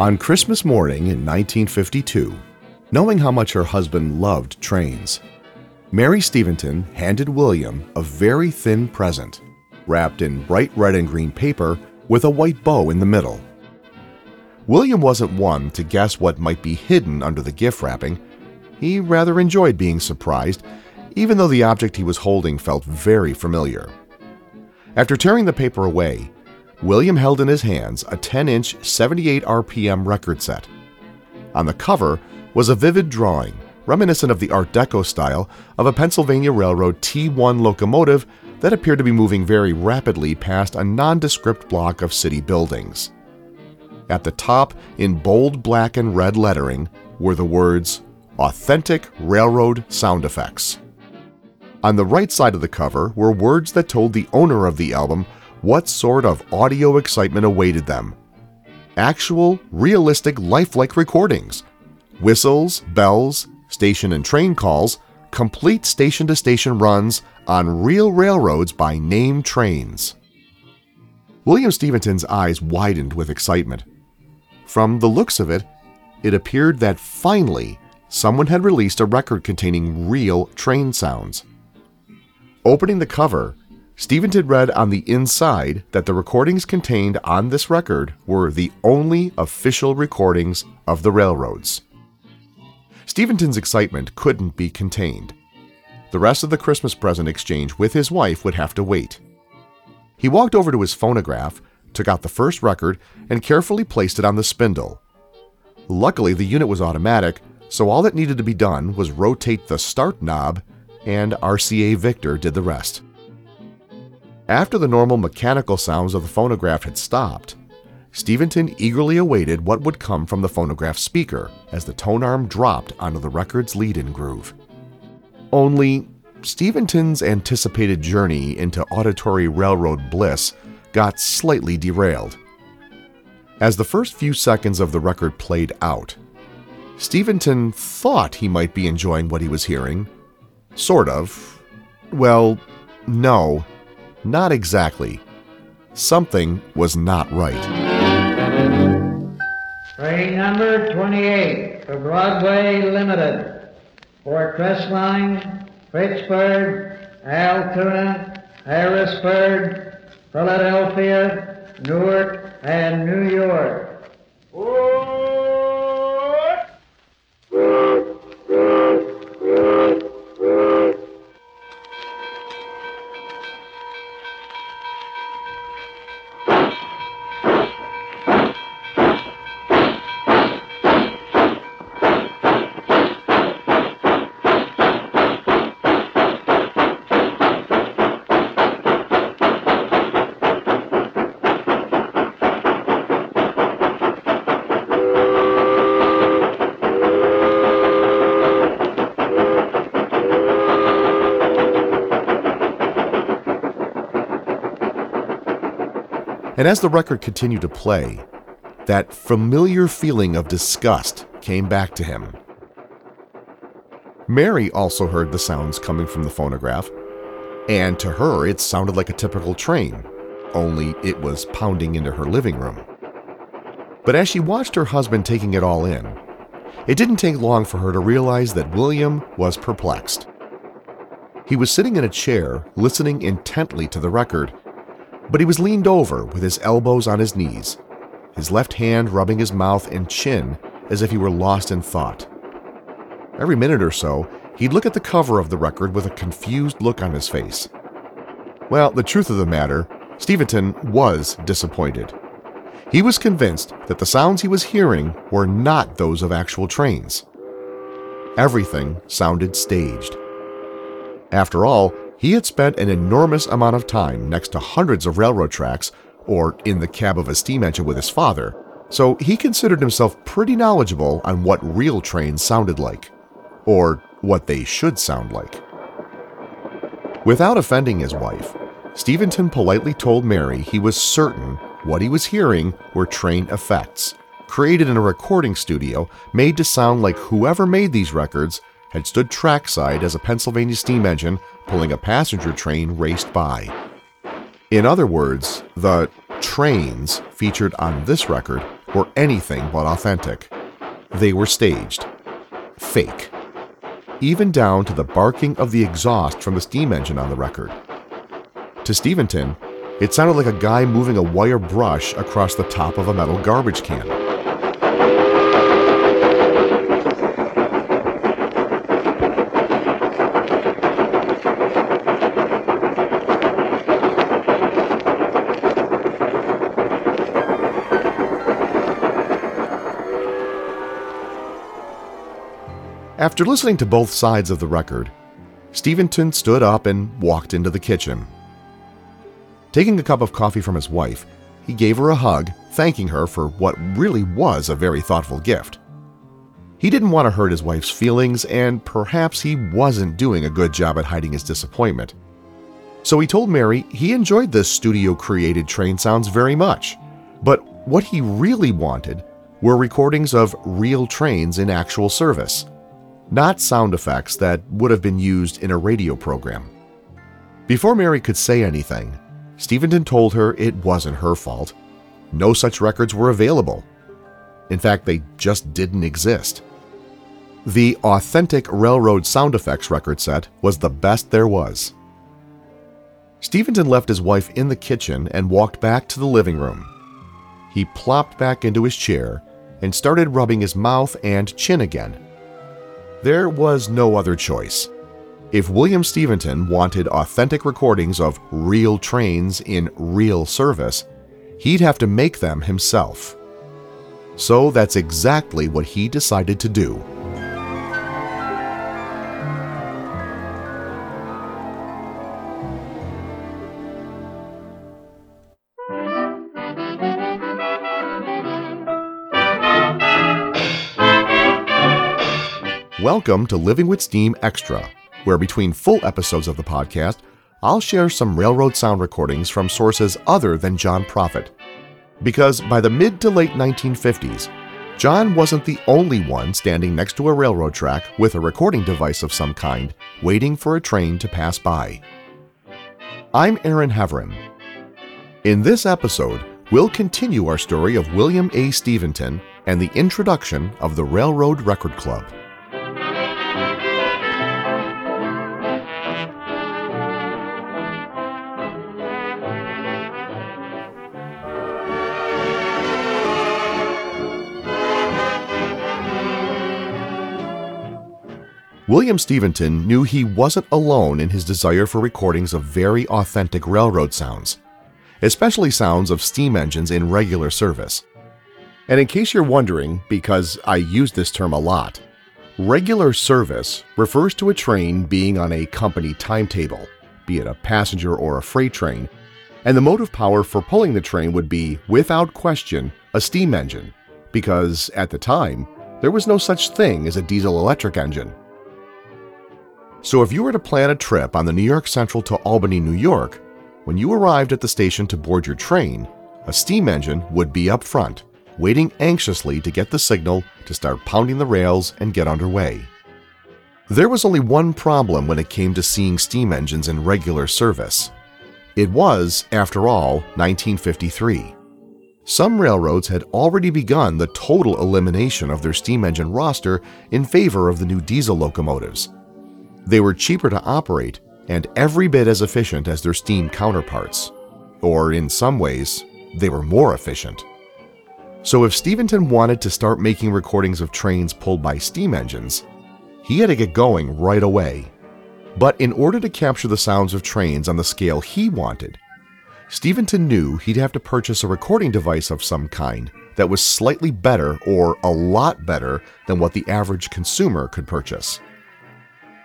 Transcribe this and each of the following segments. On Christmas morning in 1952, knowing how much her husband loved trains, Mary Steventon handed William a very thin present, wrapped in bright red and green paper with a white bow in the middle. William wasn't one to guess what might be hidden under the gift wrapping. He rather enjoyed being surprised, even though the object he was holding felt very familiar. After tearing the paper away, William held in his hands a 10-inch 78 RPM record set. On the cover was a vivid drawing, reminiscent of the Art Deco style, of a Pennsylvania Railroad T1 locomotive that appeared to be moving very rapidly past a nondescript block of city buildings. At the top, in bold black and red lettering, were the words, "Authentic Railroad Sound Effects." On the right side of the cover were words that told the owner of the album what sort of audio excitement awaited them. Actual, realistic, lifelike recordings. Whistles, bells, station and train calls, complete station-to-station runs on real railroads by name trains. William Steventon's eyes widened with excitement. From the looks of it, it appeared that finally someone had released a record containing real train sounds. Opening the cover, Steventon read on the inside that the recordings contained on this record were the only official recordings of the railroads. Steventon's excitement couldn't be contained. The rest of the Christmas present exchange with his wife would have to wait. He walked over to his phonograph, took out the first record, and carefully placed it on the spindle. Luckily, the unit was automatic, so all that needed to be done was rotate the start knob, and RCA Victor did the rest. After the normal mechanical sounds of the phonograph had stopped, Steventon eagerly awaited what would come from the phonograph speaker as the tone arm dropped onto the record's lead-in groove. Only, Steventon's anticipated journey into auditory railroad bliss got slightly derailed. As the first few seconds of the record played out, Steventon thought he might be enjoying what he was hearing. Sort of. Well, no. Not exactly. Something was not right. Train number 28 for Broadway Limited. For Crestline, Pittsburgh, Altoona, Harrisburg, Philadelphia, Newark, and New York. And as the record continued to play, that familiar feeling of disgust came back to him. Mary also heard the sounds coming from the phonograph, and to her it sounded like a typical train, only it was pounding into her living room. But as she watched her husband taking it all in, it didn't take long for her to realize that William was perplexed. He was sitting in a chair, listening intently to the record, but he was leaned over with his elbows on his knees, his left hand rubbing his mouth and chin as if he were lost in thought. Every minute or so, he'd look at the cover of the record with a confused look on his face. Well, the truth of the matter, Steventon was disappointed. He was convinced that the sounds he was hearing were not those of actual trains. Everything sounded staged. After all, he had spent an enormous amount of time next to hundreds of railroad tracks or in the cab of a steam engine with his father, so he considered himself pretty knowledgeable on what real trains sounded like, or what they should sound like. Without offending his wife, Steventon politely told Mary he was certain what he was hearing were train effects, created in a recording studio made to sound like whoever made these records had stood trackside as a Pennsylvania steam engine pulling a passenger train raced by. In other words, the trains featured on this record were anything but authentic. They were staged. Fake. Even down to the barking of the exhaust from the steam engine on the record. To Steventon, it sounded like a guy moving a wire brush across the top of a metal garbage can. After listening to both sides of the record, Steventon stood up and walked into the kitchen. Taking a cup of coffee from his wife, he gave her a hug, thanking her for what really was a very thoughtful gift. He didn't want to hurt his wife's feelings, and perhaps he wasn't doing a good job at hiding his disappointment. So he told Mary he enjoyed this studio-created train sounds very much, but what he really wanted were recordings of real trains in actual service, not sound effects that would have been used in a radio program. Before Mary could say anything, Steventon told her it wasn't her fault. No such records were available. In fact, they just didn't exist. The authentic railroad sound effects record set was the best there was. Steventon left his wife in the kitchen and walked back to the living room. He plopped back into his chair and started rubbing his mouth and chin again. There was no other choice. If William Steventon wanted authentic recordings of real trains in real service, he'd have to make them himself. So that's exactly what he decided to do. Welcome to Living with Steam Extra, where between full episodes of the podcast, I'll share some railroad sound recordings from sources other than John Prophet. Because by the mid to late 1950s, John wasn't the only one standing next to a railroad track with a recording device of some kind, waiting for a train to pass by. I'm Aaron Heverin. In this episode, we'll continue our story of William A. Steventon and the introduction of the Railroad Record Club. William Steventon knew he wasn't alone in his desire for recordings of very authentic railroad sounds, especially sounds of steam engines in regular service. And in case you're wondering, because I use this term a lot, regular service refers to a train being on a company timetable, be it a passenger or a freight train, and the motive power for pulling the train would be, without question, a steam engine, because at the time, there was no such thing as a diesel-electric engine. So if you were to plan a trip on the New York Central to Albany, New York, when you arrived at the station to board your train, a steam engine would be up front, waiting anxiously to get the signal to start pounding the rails and get underway. There was only one problem when it came to seeing steam engines in regular service. It was, after all, 1953. Some railroads had already begun the total elimination of their steam engine roster in favor of the new diesel locomotives. They were cheaper to operate and every bit as efficient as their steam counterparts. Or in some ways, they were more efficient. So if Steventon wanted to start making recordings of trains pulled by steam engines, he had to get going right away. But in order to capture the sounds of trains on the scale he wanted, Steventon knew he'd have to purchase a recording device of some kind that was slightly better or a lot better than what the average consumer could purchase.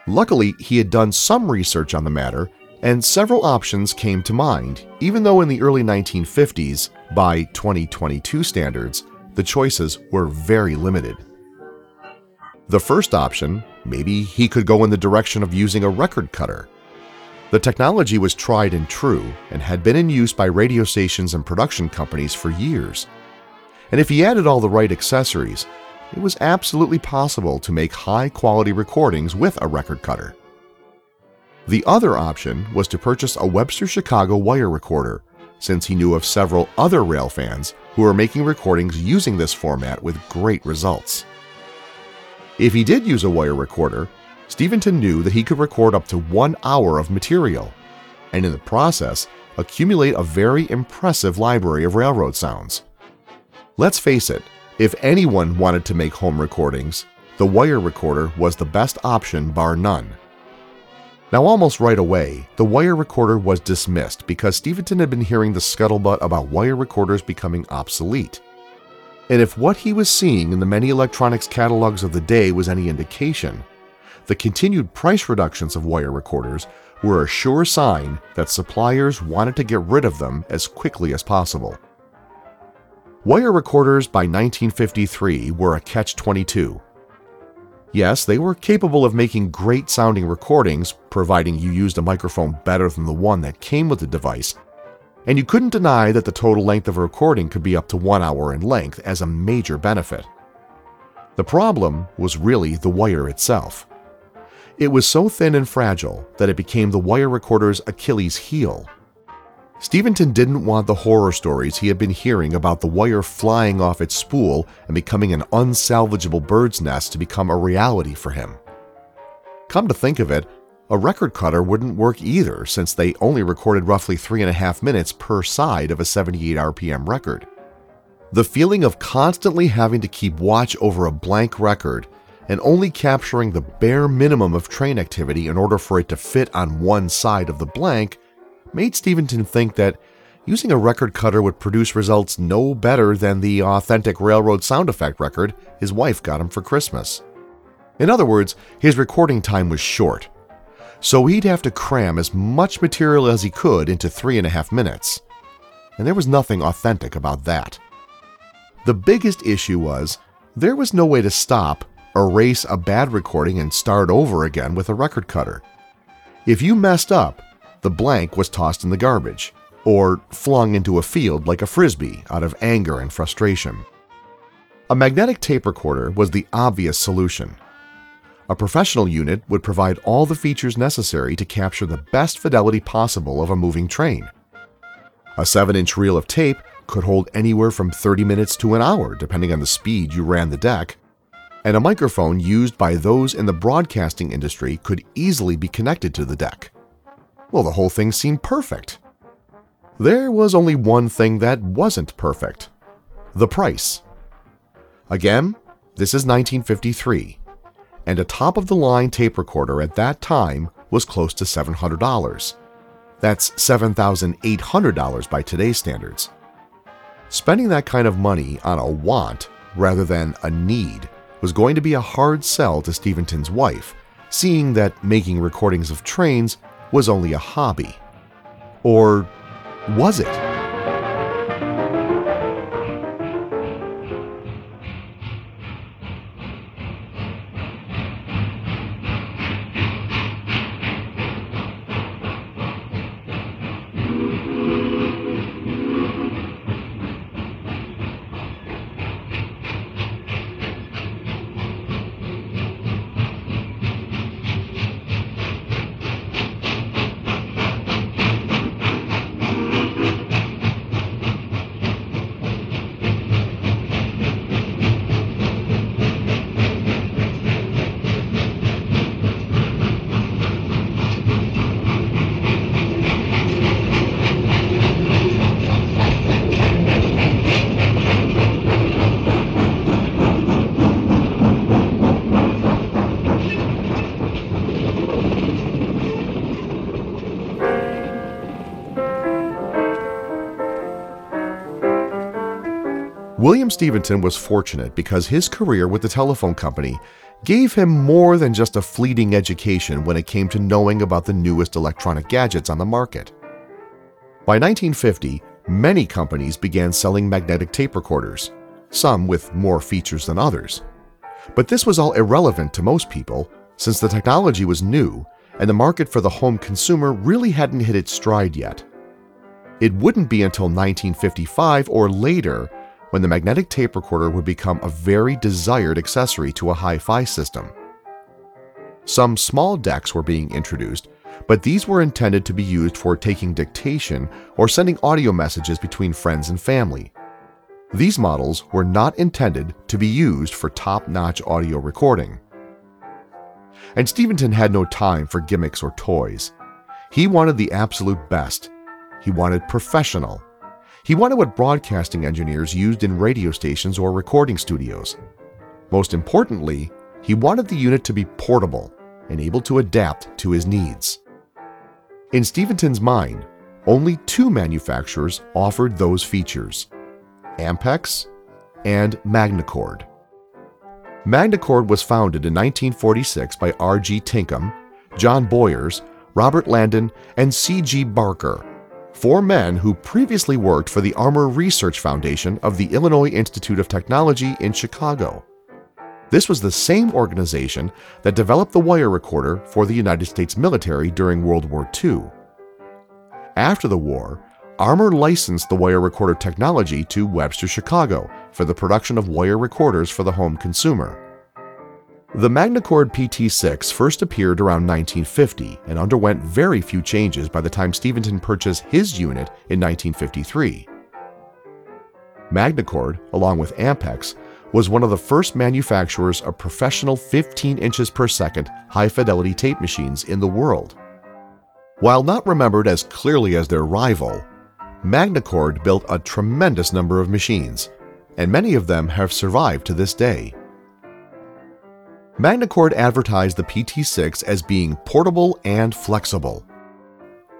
Luckily, he had done some research on the matter, and several options came to mind, even though in the early 1950s, by 2022 standards, the choices were very limited. The first option, maybe he could go in the direction of using a record cutter. The technology was tried and true and had been in use by radio stations and production companies for years. And if he added all the right accessories, it was absolutely possible to make high-quality recordings with a record cutter. The other option was to purchase a Webster Chicago wire recorder, since he knew of several other rail fans who are making recordings using this format with great results. If he did use a wire recorder, Steventon knew that he could record up to 1 hour of material, and in the process, accumulate a very impressive library of railroad sounds. Let's face it, if anyone wanted to make home recordings, the wire recorder was the best option bar none. Now almost right away, the wire recorder was dismissed because Steventon had been hearing the scuttlebutt about wire recorders becoming obsolete. And if what he was seeing in the many electronics catalogs of the day was any indication, the continued price reductions of wire recorders were a sure sign that suppliers wanted to get rid of them as quickly as possible. Wire recorders by 1953 were a catch-22. Yes, they were capable of making great-sounding recordings, providing you used a microphone better than the one that came with the device, and you couldn't deny that the total length of a recording could be up to 1 hour in length as a major benefit. The problem was really the wire itself. It was so thin and fragile that it became the wire recorder's Achilles heel. Steventon didn't want the horror stories he had been hearing about the wire flying off its spool and becoming an unsalvageable bird's nest to become a reality for him. Come to think of it, a record cutter wouldn't work either, since they only recorded roughly 3.5 minutes per side of a 78 RPM record. The feeling of constantly having to keep watch over a blank record and only capturing the bare minimum of train activity in order for it to fit on one side of the blank made Steventon think that using a record cutter would produce results no better than the authentic railroad sound effect record his wife got him for Christmas. In other words, his recording time was short, so he'd have to cram as much material as he could into 3.5 minutes, and there was nothing authentic about that. The biggest issue was there was no way to stop, erase a bad recording, and start over again with a record cutter. If you messed up, the blank was tossed in the garbage, or flung into a field like a frisbee out of anger and frustration. A magnetic tape recorder was the obvious solution. A professional unit would provide all the features necessary to capture the best fidelity possible of a moving train. A 7-inch reel of tape could hold anywhere from 30 minutes to an hour, depending on the speed you ran the deck, and a microphone used by those in the broadcasting industry could easily be connected to the deck. Well, the whole thing seemed perfect. There was only one thing that wasn't perfect: the price. Again, this is 1953, and a top-of-the-line tape recorder at that time was close to $700. That's $7,800 by today's standards. Spending that kind of money on a want rather than a need was going to be a hard sell to Steventon's wife, seeing that making recordings of trains was only a hobby. Or was it? William Steventon was fortunate because his career with the telephone company gave him more than just a fleeting education when it came to knowing about the newest electronic gadgets on the market. By 1950, many companies began selling magnetic tape recorders, some with more features than others. But this was all irrelevant to most people, since the technology was new and the market for the home consumer really hadn't hit its stride yet. It wouldn't be until 1955 or later when the magnetic tape recorder would become a very desired accessory to a hi-fi system. Some small decks were being introduced, but these were intended to be used for taking dictation or sending audio messages between friends and family. These models were not intended to be used for top-notch audio recording. And Steventon had no time for gimmicks or toys. He wanted the absolute best. He wanted professional. He wanted what broadcasting engineers used in radio stations or recording studios. Most importantly, he wanted the unit to be portable and able to adapt to his needs. In Steventon's mind, only two manufacturers offered those features: Ampex and MagnaCord. MagnaCord was founded in 1946 by R.G. Tinkham, John Boyers, Robert Landon, and C.G. Barker, four men who previously worked for the Armour Research Foundation of the Illinois Institute of Technology in Chicago. This was the same organization that developed the wire recorder for the United States military during World War II. After the war, Armour licensed the wire recorder technology to Webster Chicago for the production of wire recorders for the home consumer. The MagnaCord PT6 first appeared around 1950 and underwent very few changes by the time Steventon purchased his unit in 1953. MagnaCord, along with Ampex, was one of the first manufacturers of professional 15 inches per second high-fidelity tape machines in the world. While not remembered as clearly as their rival, MagnaCord built a tremendous number of machines, and many of them have survived to this day. MagnaCord advertised the PT6 as being portable and flexible.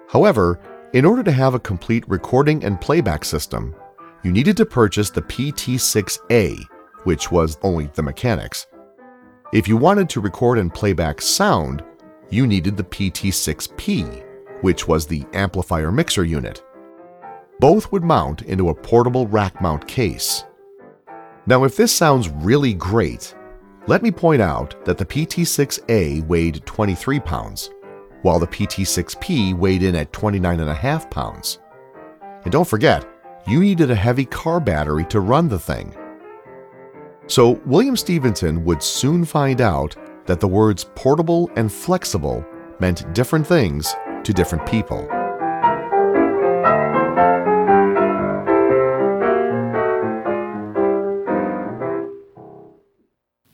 However, in order to have a complete recording and playback system, you needed to purchase the PT6A, which was only the mechanics. If you wanted to record and playback sound, you needed the PT6P, which was the amplifier mixer unit. Both would mount into a portable rack mount case. Now, if this sounds really great, let me point out that the PT6A weighed 23 pounds, while the PT6P weighed in at 29.5 pounds. And don't forget, you needed a heavy car battery to run the thing. So William Steventon would soon find out that the words portable and flexible meant different things to different people.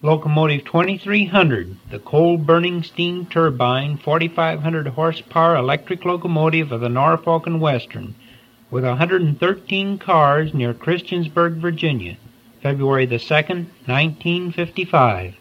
Locomotive 2300, the coal-burning steam turbine 4,500 horsepower electric locomotive of the Norfolk and Western, with 113 cars near Christiansburg, Virginia, February the 2nd, 1955.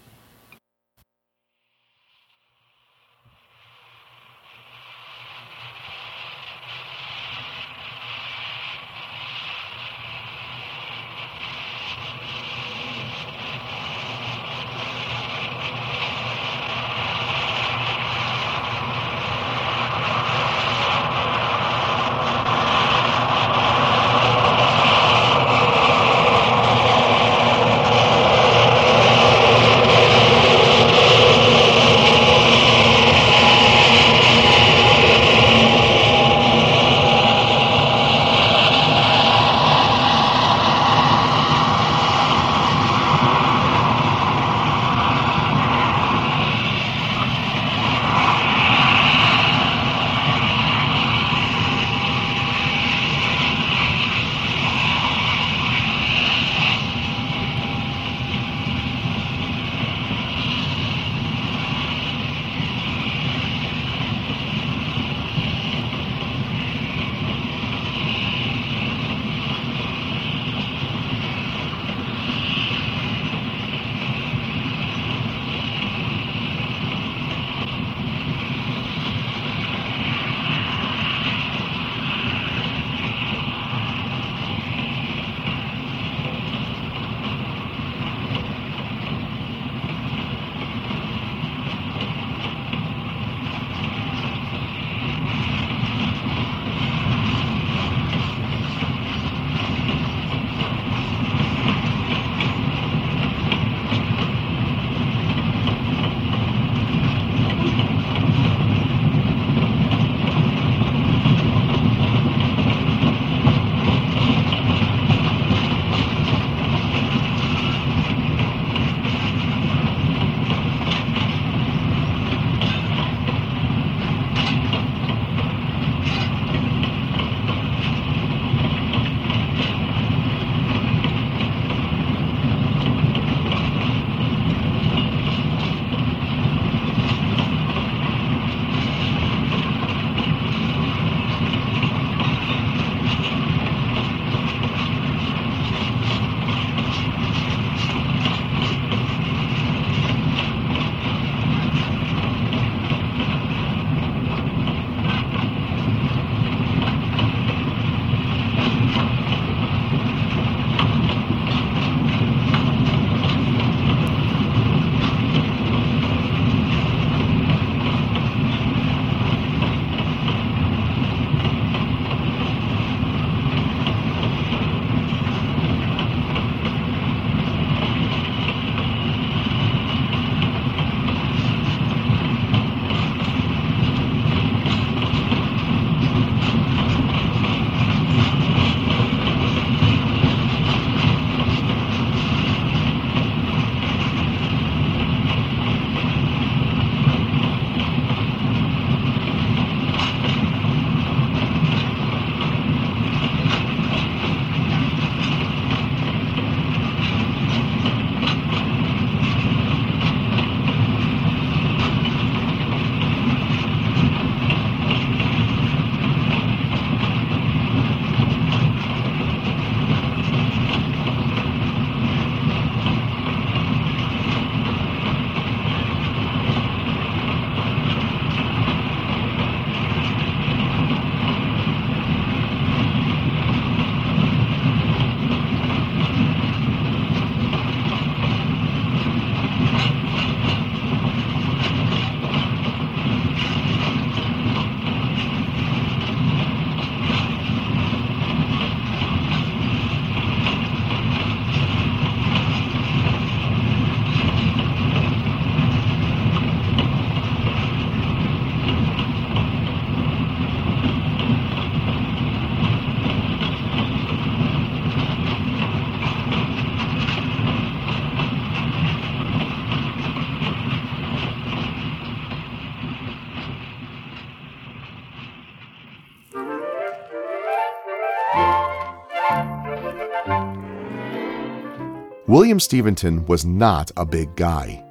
William Steventon was not a big guy.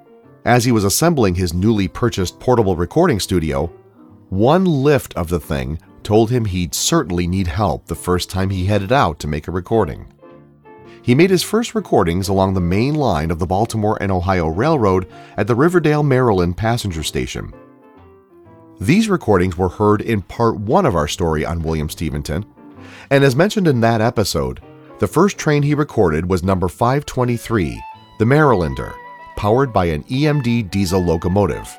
As he was assembling his newly purchased portable recording studio, one lift of the thing told him he'd certainly need help the first time he headed out to make a recording. He made his first recordings along the main line of the Baltimore and Ohio Railroad at the Riverdale, Maryland passenger station. These recordings were heard in part one of our story on William Steventon, and as mentioned in that episode, the first train he recorded was number 523, the Marylander, powered by an EMD diesel locomotive.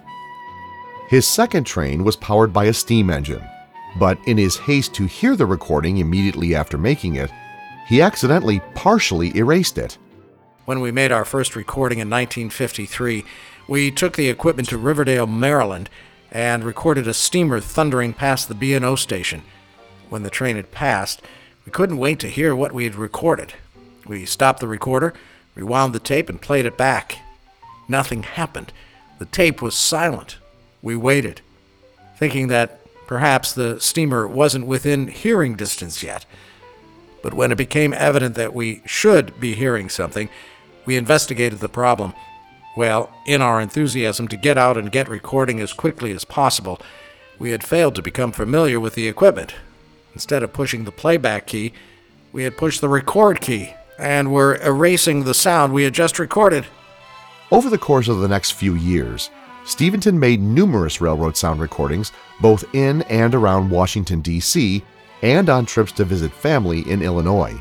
His second train was powered by a steam engine, but in his haste to hear the recording immediately after making it, he accidentally partially erased it. When we made our first recording in 1953, we took the equipment to Riverdale, Maryland, and recorded a steamer thundering past the B&O station. When the train had passed, we couldn't wait to hear what we had recorded. We stopped the recorder, rewound the tape, and played it back. Nothing happened. The tape was silent. We waited, thinking that perhaps the steamer wasn't within hearing distance yet. But when it became evident that we should be hearing something, we investigated the problem. Well, in our enthusiasm to get out and get recording as quickly as possible, we had failed to become familiar with the equipment. Instead of pushing the playback key, we had pushed the record key and were erasing the sound we had just recorded. Over the course of the next few years, Steventon made numerous railroad sound recordings both in and around Washington, D.C., and on trips to visit family in Illinois.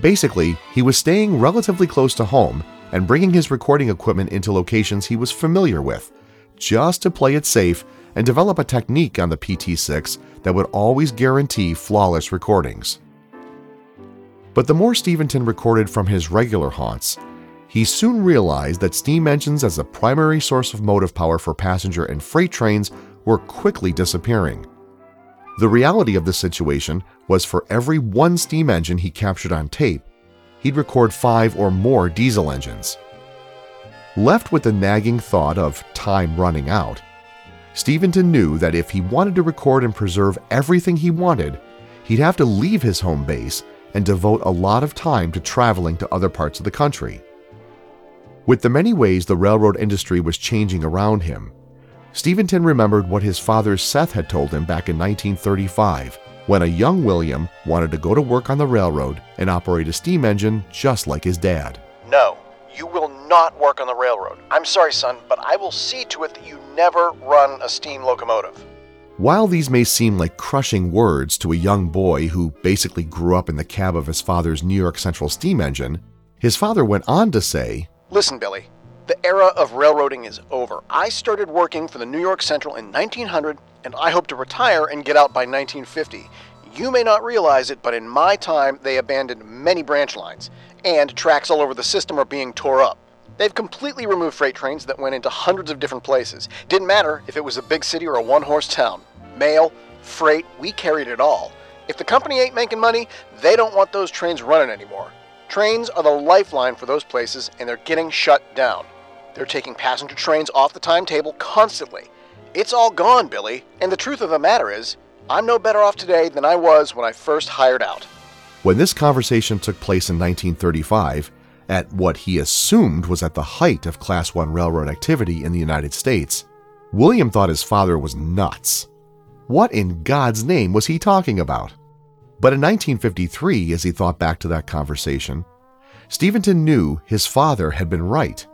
Basically, he was staying relatively close to home and bringing his recording equipment into locations he was familiar with, just to play it safe and develop a technique on the PT6 that would always guarantee flawless recordings. But the more Steventon recorded from his regular haunts, he soon realized that steam engines as a primary source of motive power for passenger and freight trains were quickly disappearing. The reality of the situation was for every one steam engine he captured on tape, he'd record 5 or more diesel engines. Left with the nagging thought of time running out, Steventon knew that if he wanted to record and preserve everything he wanted, he'd have to leave his home base and devote a lot of time to traveling to other parts of the country. With the many ways the railroad industry was changing around him, Steventon remembered what his father Seth had told him back in 1935, when a young William wanted to go to work on the railroad and operate a steam engine just like his dad. "No, you will not work on the railroad. I'm sorry, son, but I will see to it that you never run a steam locomotive." While these may seem like crushing words to a young boy who basically grew up in the cab of his father's New York Central steam engine, his father went on to say, "Listen, Billy. The era of railroading is over. I started working for the New York Central in 1900, and I hope to retire and get out by 1950. You may not realize it, but in my time, they abandoned many branch lines, and tracks all over the system are being tore up. They've completely removed freight trains that went into hundreds of different places. Didn't matter if it was a big city or a one-horse town. Mail, freight, we carried it all. If the company ain't making money, they don't want those trains running anymore. Trains are the lifeline for those places, and they're getting shut down. They're taking passenger trains off the timetable constantly. It's all gone, Billy, and the truth of the matter is, I'm no better off today than I was when I first hired out." When this conversation took place in 1935, at what he assumed was at the height of Class I railroad activity in the United States, William thought his father was nuts. What in God's name was he talking about? But in 1953, as he thought back to that conversation, Steventon knew his father had been right.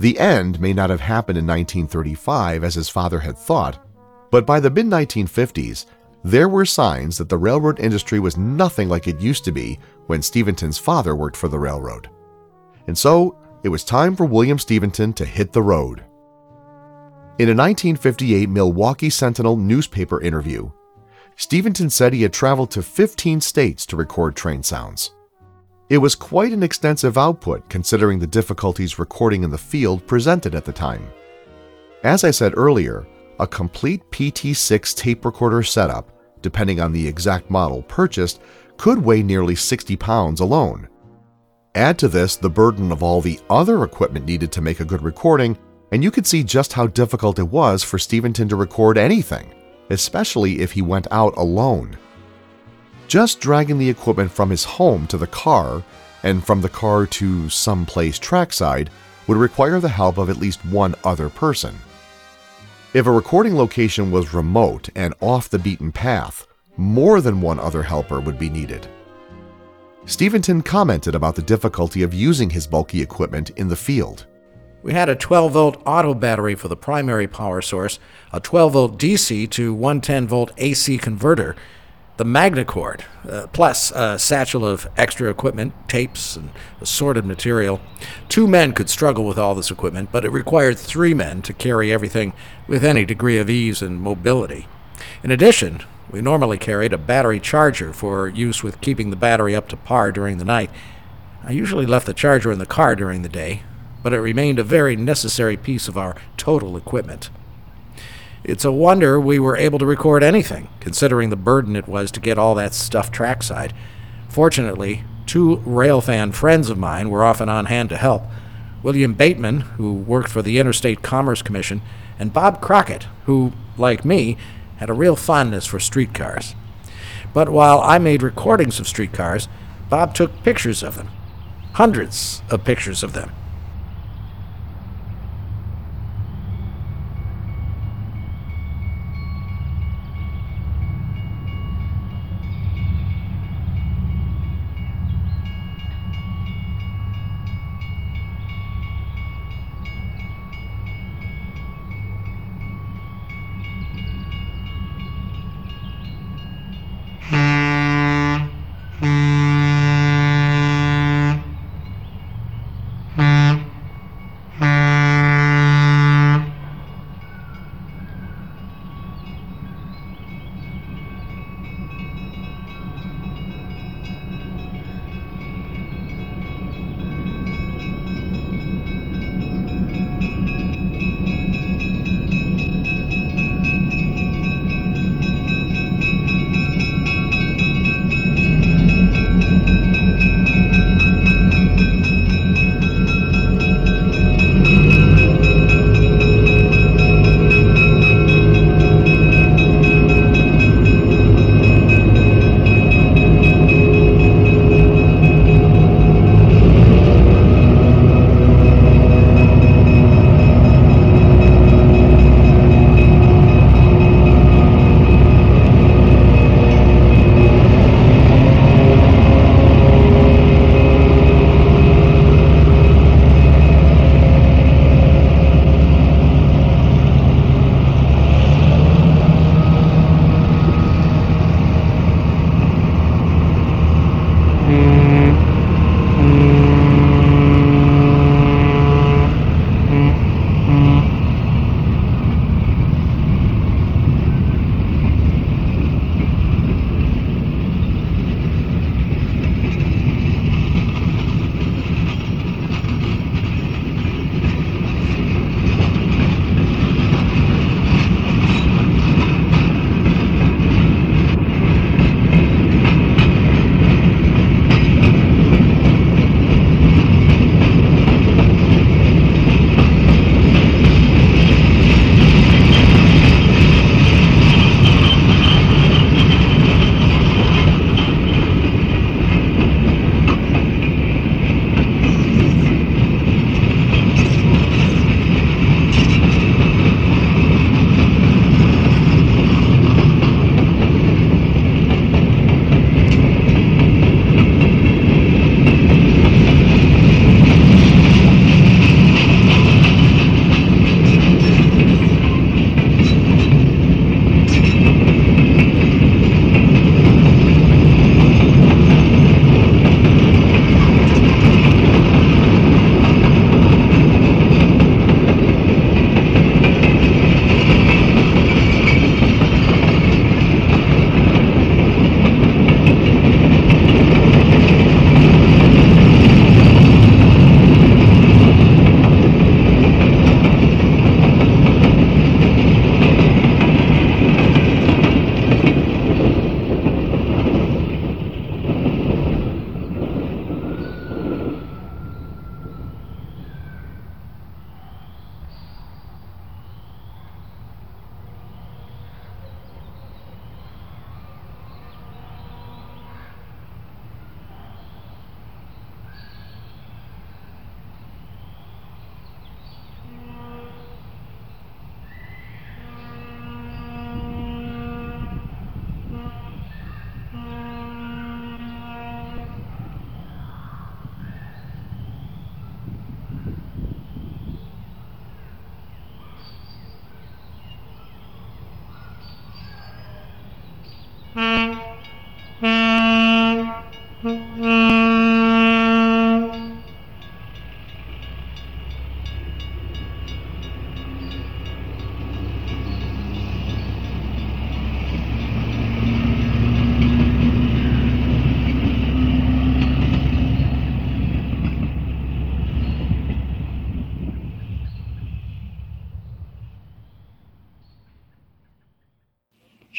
The end may not have happened in 1935 as his father had thought, but by the mid-1950s, there were signs that the railroad industry was nothing like it used to be when Steventon's father worked for the railroad. And so, it was time for William Steventon to hit the road. In a 1958 Milwaukee Sentinel newspaper interview, Steventon said he had traveled to 15 states to record train sounds. It was quite an extensive output considering the difficulties recording in the field presented at the time. As I said earlier, a complete PT6 tape recorder setup, depending on the exact model purchased, could weigh nearly 60 pounds alone. Add to this the burden of all the other equipment needed to make a good recording, and you could see just how difficult it was for Steventon to record anything, especially if he went out alone. Just dragging the equipment from his home to the car and from the car to someplace trackside would require the help of at least one other person. If a recording location was remote and off the beaten path, more than one other helper would be needed. Steventon commented about the difficulty of using his bulky equipment in the field. We had a 12-volt auto battery for the primary power source, a 12-volt DC to 110-volt AC converter, the MagnaCord, plus a satchel of extra equipment, tapes, and assorted material. 2 men could struggle with all this equipment, but it required 3 men to carry everything with any degree of ease and mobility. In addition, we normally carried a battery charger for use with keeping the battery up to par during the night. I usually left the charger in the car during the day, but it remained a very necessary piece of our total equipment. It's a wonder we were able to record anything, considering the burden it was to get all that stuff trackside. Fortunately, 2 rail fan friends of mine were often on hand to help, William Bateman, who worked for the Interstate Commerce Commission, and Bob Crockett, who, like me, had a real fondness for streetcars. But while I made recordings of streetcars, Bob took pictures of them, hundreds of pictures of them.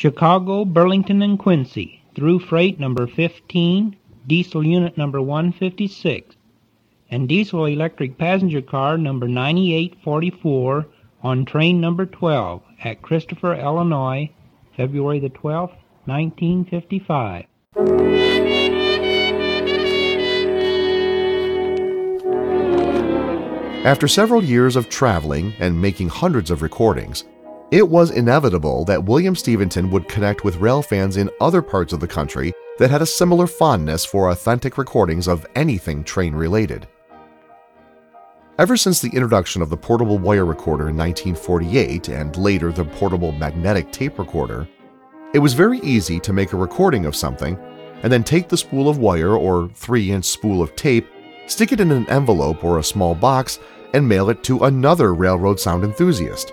Chicago, Burlington, and Quincy, through freight number 15, diesel unit number 156, and diesel electric passenger car number 9844 on train number 12 at Christopher, Illinois, February the 12th, 1955. After several years of traveling and making hundreds of recordings, it was inevitable that William Steventon would connect with rail fans in other parts of the country that had a similar fondness for authentic recordings of anything train-related. Ever since the introduction of the portable wire recorder in 1948 and later the portable magnetic tape recorder, it was very easy to make a recording of something and then take the spool of wire or 3-inch spool of tape, stick it in an envelope or a small box, and mail it to another railroad sound enthusiast.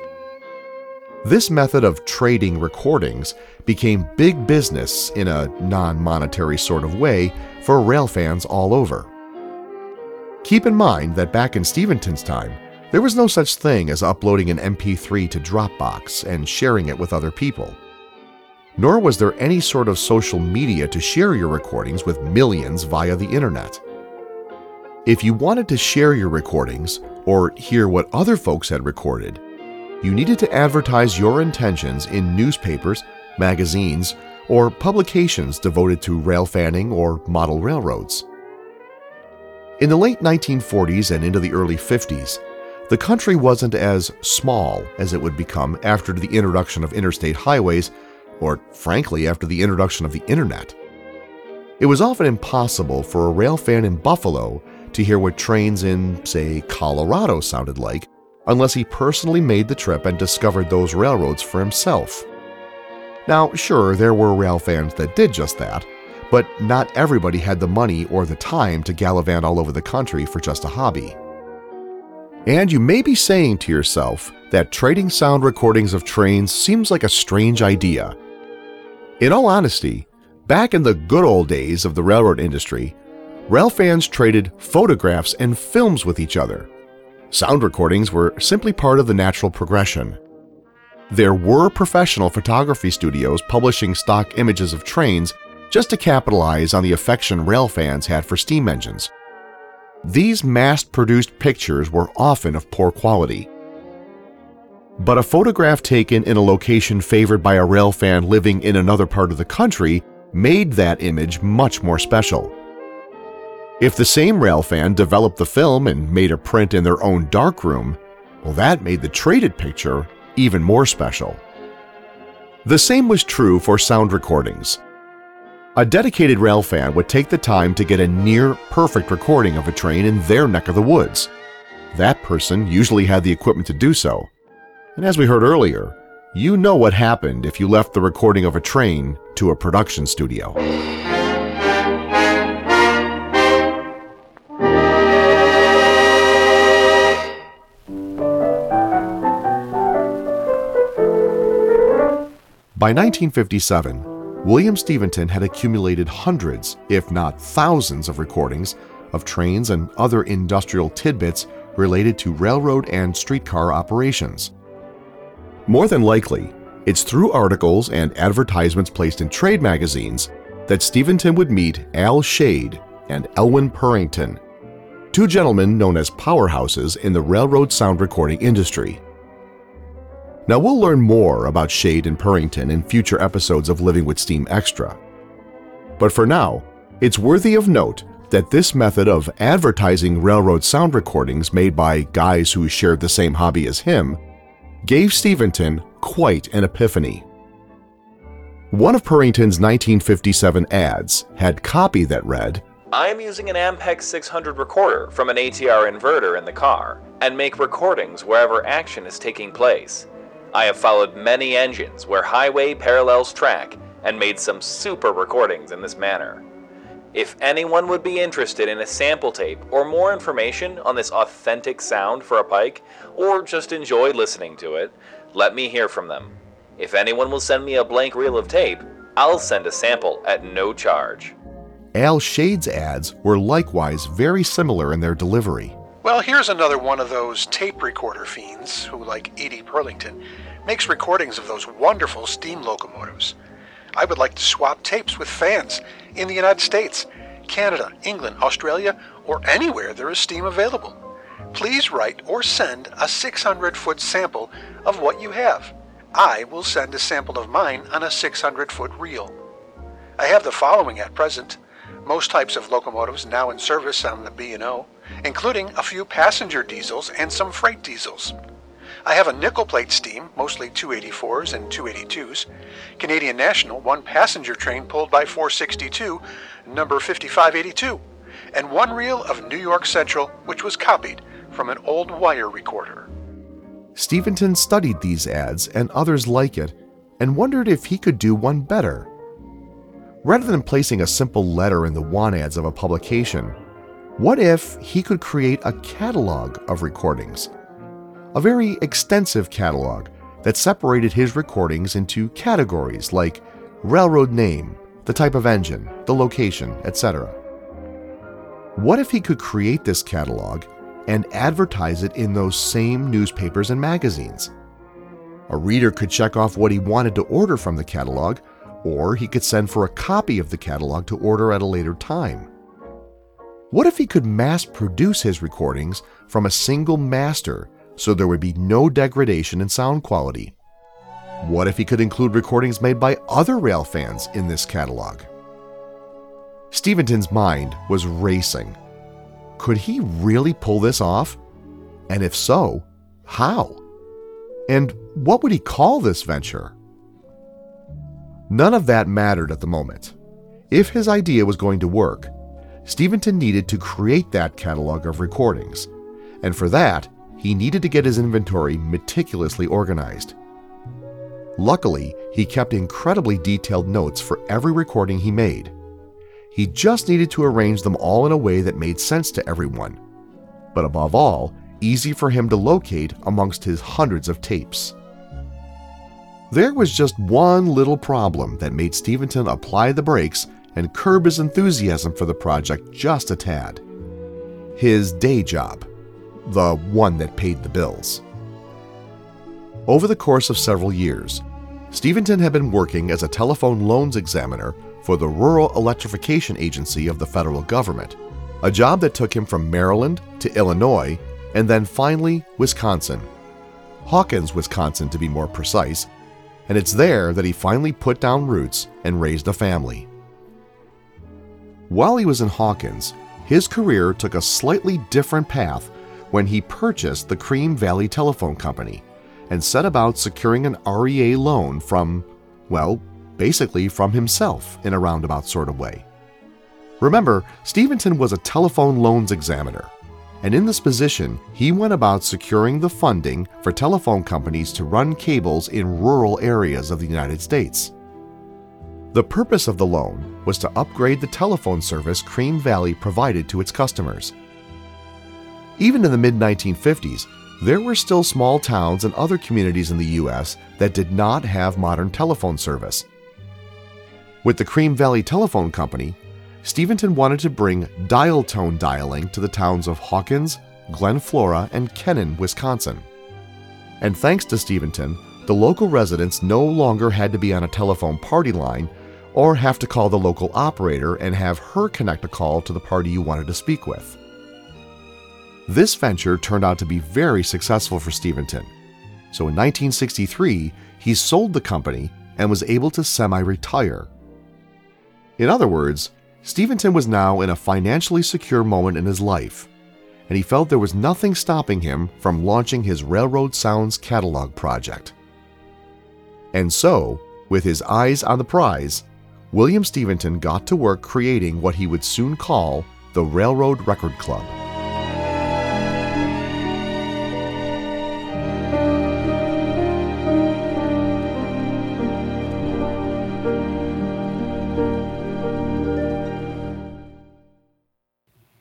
This method of trading recordings became big business in a non-monetary sort of way for rail fans all over. Keep in mind that back in Steventon's time, there was no such thing as uploading an MP3 to Dropbox and sharing it with other people. Nor was there any sort of social media to share your recordings with millions via the internet. If you wanted to share your recordings or hear what other folks had recorded, you needed to advertise your intentions in newspapers, magazines, or publications devoted to rail fanning or model railroads. In the late 1940s and into the early 50s, the country wasn't as small as it would become after the introduction of interstate highways, or frankly, after the introduction of the internet. It was often impossible for a rail fan in Buffalo to hear what trains in, say, Colorado sounded like, unless he personally made the trip and discovered those railroads for himself. Now, sure, there were rail fans that did just that, but not everybody had the money or the time to gallivant all over the country for just a hobby. And you may be saying to yourself that trading sound recordings of trains seems like a strange idea. In all honesty, back in the good old days of the railroad industry, rail fans traded photographs and films with each other. Sound recordings were simply part of the natural progression. There were professional photography studios publishing stock images of trains just to capitalize on the affection rail fans had for steam engines. These mass-produced pictures were often of poor quality. But a photograph taken in a location favored by a rail fan living in another part of the country made that image much more special. If the same rail fan developed the film and made a print in their own darkroom, well, that made the traded picture even more special. The same was true for sound recordings. A dedicated rail fan would take the time to get a near-perfect recording of a train in their neck of the woods. That person usually had the equipment to do so. And as we heard earlier, you know what happened if you left the recording of a train to a production studio. By 1957, William Steventon had accumulated hundreds, if not thousands, of recordings of trains and other industrial tidbits related to railroad and streetcar operations. More than likely, it's through articles and advertisements placed in trade magazines that Steventon would meet Al Shade and Elwin Purrington, two gentlemen known as powerhouses in the railroad sound recording industry. Now, we'll learn more about Shade and Purrington in future episodes of Living with Steam Extra. But for now, it's worthy of note that this method of advertising railroad sound recordings made by guys who shared the same hobby as him gave Steventon quite an epiphany. One of Purrington's 1957 ads had copy that read, "I'm using an Ampex 600 recorder from an ATR inverter in the car and make recordings wherever action is taking place. I have followed many engines where highway parallels track and made some super recordings in this manner. If anyone would be interested in a sample tape or more information on this authentic sound for a pike, or just enjoy listening to it, let me hear from them. If anyone will send me a blank reel of tape, I'll send a sample at no charge." Al Shade's ads were likewise very similar in their delivery. "Well, here's another one of those tape recorder fiends who, like Edie Purlington, makes recordings of those wonderful steam locomotives. I would like to swap tapes with fans in the United States, Canada, England, Australia, or anywhere there is steam available. Please write or send a 600-foot sample of what you have. I will send a sample of mine on a 600-foot reel. I have the following at present. Most types of locomotives now in service on the B&O, including a few passenger diesels and some freight diesels. I have a nickel plate steam, mostly 284s and 282s, Canadian National, one passenger train pulled by 462, number 5582, and one reel of New York Central, which was copied from an old wire recorder. Steventon studied these ads and others like it and wondered if he could do one better. Rather than placing a simple letter in the want ads of a publication, what if he could create a catalog of recordings? A very extensive catalog that separated his recordings into categories like railroad name, the type of engine, the location, etc. What if he could create this catalog and advertise it in those same newspapers and magazines? A reader could check off what he wanted to order from the catalog, or he could send for a copy of the catalog to order at a later time. What if he could mass-produce his recordings from a single master so there would be no degradation in sound quality? What if he could include recordings made by other rail fans in this catalog? Steventon's mind was racing. Could he really pull this off? And if so, how? And what would he call this venture? None of that mattered at the moment. If his idea was going to work, Steventon needed to create that catalog of recordings, and for that, he needed to get his inventory meticulously organized. Luckily, he kept incredibly detailed notes for every recording he made. He just needed to arrange them all in a way that made sense to everyone, but above all, easy for him to locate amongst his hundreds of tapes. There was just one little problem that made Steventon apply the brakes and curb his enthusiasm for the project just a tad. His day job, the one that paid the bills. Over the course of several years, Steventon had been working as a telephone loans examiner for the Rural Electrification Agency of the federal government, a job that took him from Maryland to Illinois and then finally Wisconsin. Hawkins, Wisconsin, to be more precise, and it's there that he finally put down roots and raised a family. While he was in Hawkins, his career took a slightly different path when he purchased the Cream Valley Telephone Company and set about securing an REA loan from, well, basically from himself in a roundabout sort of way. Remember, Steventon was a telephone loans examiner, and in this position, he went about securing the funding for telephone companies to run cables in rural areas of the United States. The purpose of the loan was to upgrade the telephone service Cream Valley provided to its customers. Even in the mid-1950s, there were still small towns and other communities in the U.S. that did not have modern telephone service. With the Cream Valley Telephone Company, Steventon wanted to bring dial tone dialing to the towns of Hawkins, Glen Flora, and Kennan, Wisconsin. And thanks to Steventon, the local residents no longer had to be on a telephone party line or have to call the local operator and have her connect a call to the party you wanted to speak with. This venture turned out to be very successful for Steventon, so in 1963 he sold the company and was able to semi-retire. In other words, Steventon was now in a financially secure moment in his life, and he felt there was nothing stopping him from launching his Railroad Sounds catalog project. And so, with his eyes on the prize, William Steventon got to work creating what he would soon call the Railroad Record Club.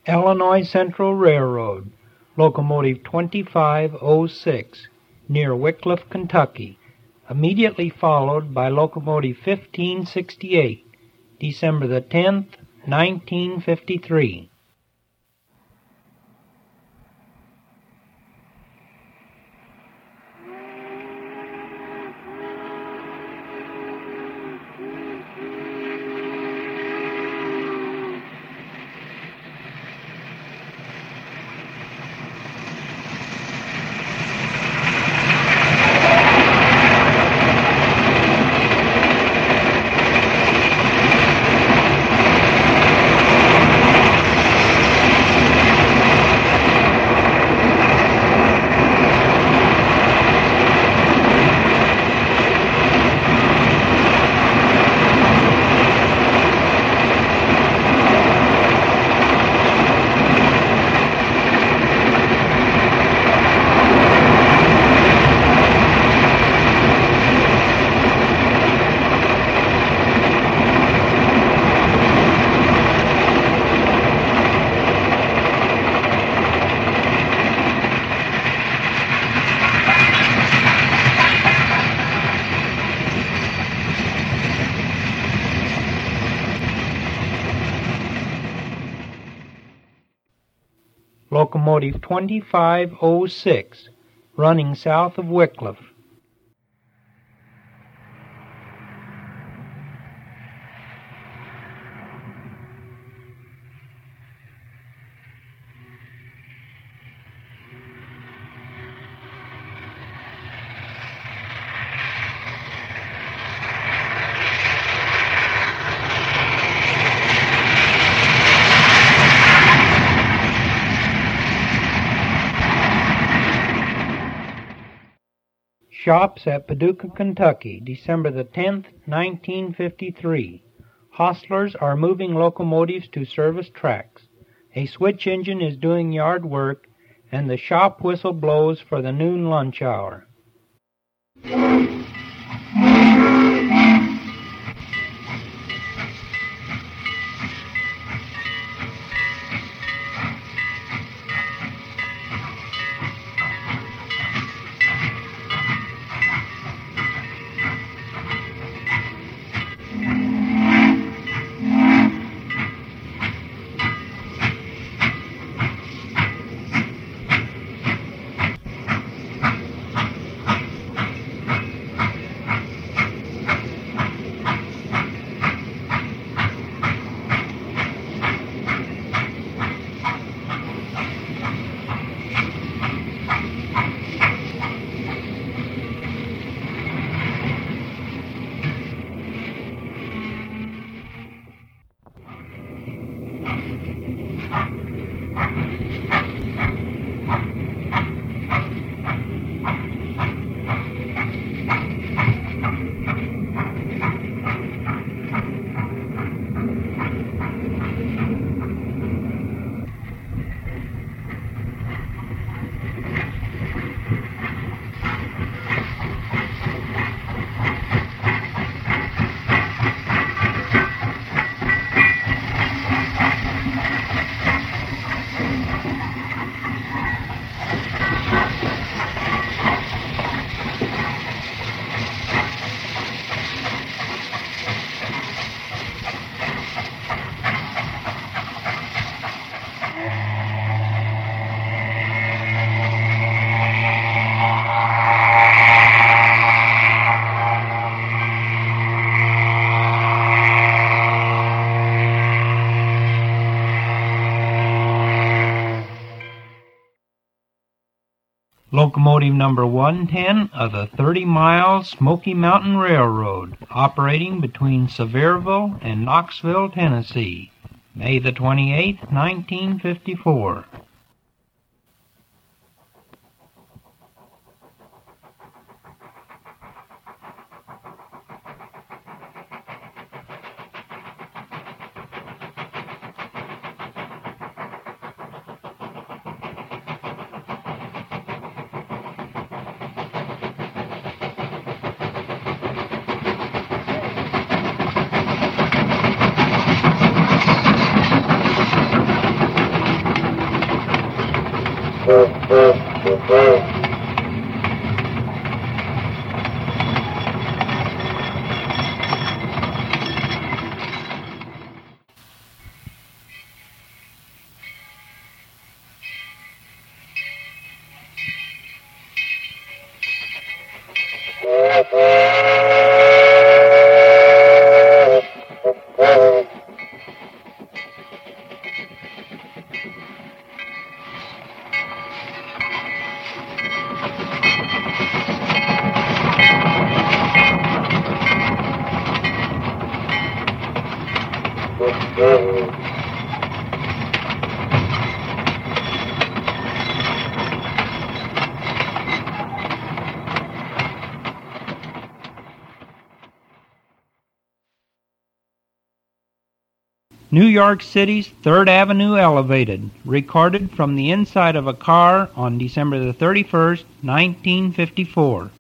Illinois Central Railroad, locomotive 2506, near Wickliffe, Kentucky, immediately followed by locomotive 1568, December the 10th, 1953. locomotive 2506, running south of Wickliffe. Shops at Paducah, Kentucky, December the 10th, 1953. Hostlers are moving locomotives to service tracks. A switch engine is doing yard work, and the shop whistle blows for the noon lunch hour. Locomotive number 110 of the 30-mile Smoky Mountain Railroad, operating between Sevierville and Knoxville, Tennessee, May the 28th, 1954. New York City's 3rd Avenue Elevated, recorded from the inside of a car on December the 31st, 1954.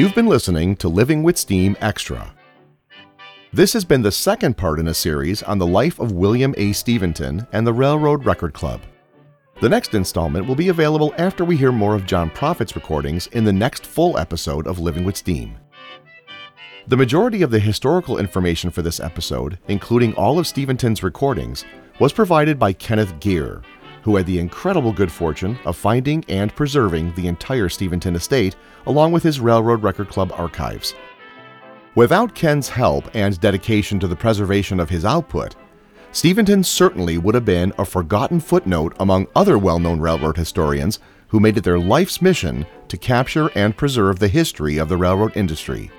You've been listening to Living with Steam Extra. This has been the second part in a series on the life of William A. Steventon and the Railroad Record Club. The next installment will be available after we hear more of John Prophet's recordings in the next full episode of Living with Steam. The majority of the historical information for this episode, including all of Steventon's recordings, was provided by Kenneth Geer, who had the incredible good fortune of finding and preserving the entire Steventon estate along with his Railroad Record Club archives. Without Ken's help and dedication to the preservation of his output, Steventon certainly would have been a forgotten footnote among other well-known railroad historians who made it their life's mission to capture and preserve the history of the railroad industry.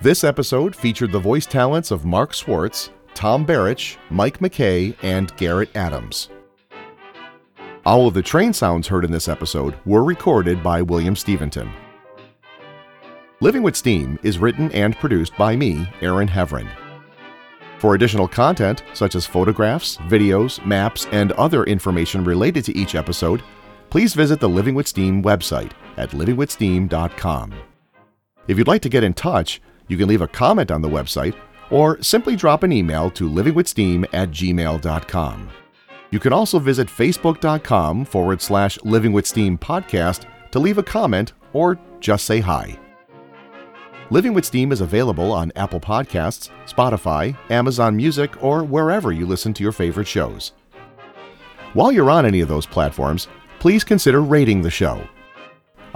This episode featured the voice talents of Mark Swartz, Tom Barrich, Mike McKay, and Garrett Adams. All of the train sounds heard in this episode were recorded by William Steventon. Living with Steam is written and produced by me, Aaron Heverin. For additional content, such as photographs, videos, maps, and other information related to each episode, please visit the Living with Steam website at livingwithsteam.com. If you'd like to get in touch, you can leave a comment on the website or simply drop an email to livingwithsteam@gmail.com. You can also visit facebook.com/livingwithsteampodcast to leave a comment or just say hi. Living with Steam is available on Apple Podcasts, Spotify, Amazon Music, or wherever you listen to your favorite shows. While you're on any of those platforms, please consider rating the show.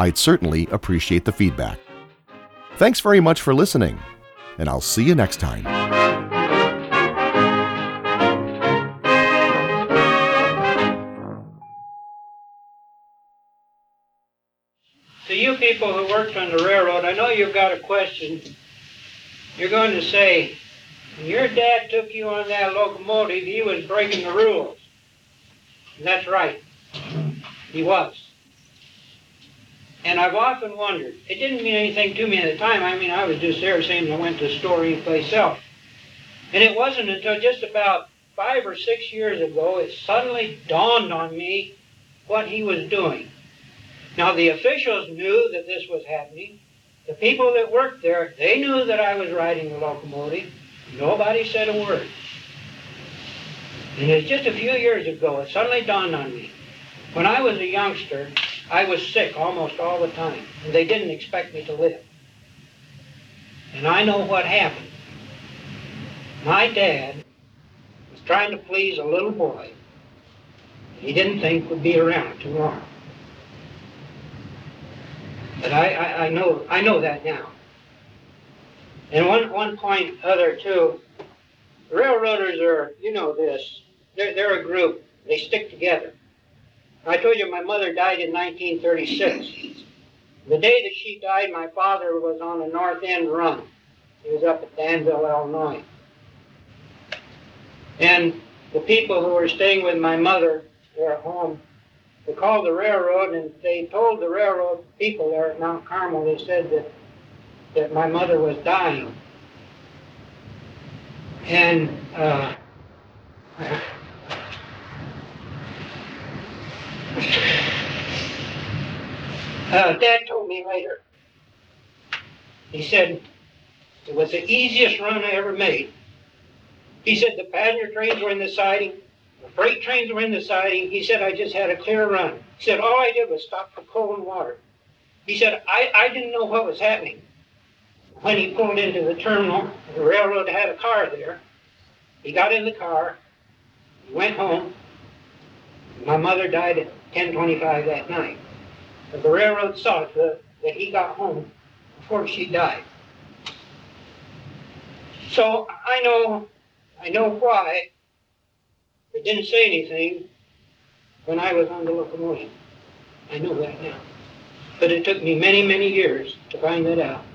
I'd certainly appreciate the feedback. Thanks very much for listening, and I'll see you next time. People who worked on the railroad, I know you've got a question. You're going to say, when your dad took you on that locomotive, he was breaking the rules. And that's right. He was. And I've often wondered, it didn't mean anything to me at the time. I mean, I was just there saying I went to a store anyplace else. And it wasn't until just about 5 or 6 years ago, it suddenly dawned on me what he was doing. Now, the officials knew that this was happening. The people that worked there, they knew that I was riding the locomotive. Nobody said a word. And it was just a few years ago, it suddenly dawned on me. When I was a youngster, I was sick almost all the time, and they didn't expect me to live. And I know what happened. My dad was trying to please a little boy he didn't think would be around too long. But I know that now. And one point other too, railroaders are, you know this, they're a group, they stick together. I told you my mother died in 1936. The day that she died, my father was on a North End run. He was up at Danville, Illinois. And the people who were staying with my mother, were at home. They called the railroad and they told the railroad people there at Mount Carmel, they said that my mother was dying. And Dad told me later, he said, it was the easiest run I ever made. He said the passenger trains were in the siding. The freight trains were in the siding. He said, I just had a clear run. He said, all I did was stop for coal and water. He said, I didn't know what was happening. When he pulled into the terminal, the railroad had a car there. He got in the car, he went home. My mother died at 10:25 that night. But the railroad saw that he got home before she died. So I know why. It didn't say anything when I was on the locomotive. I know that now. But it took me many, many years to find that out.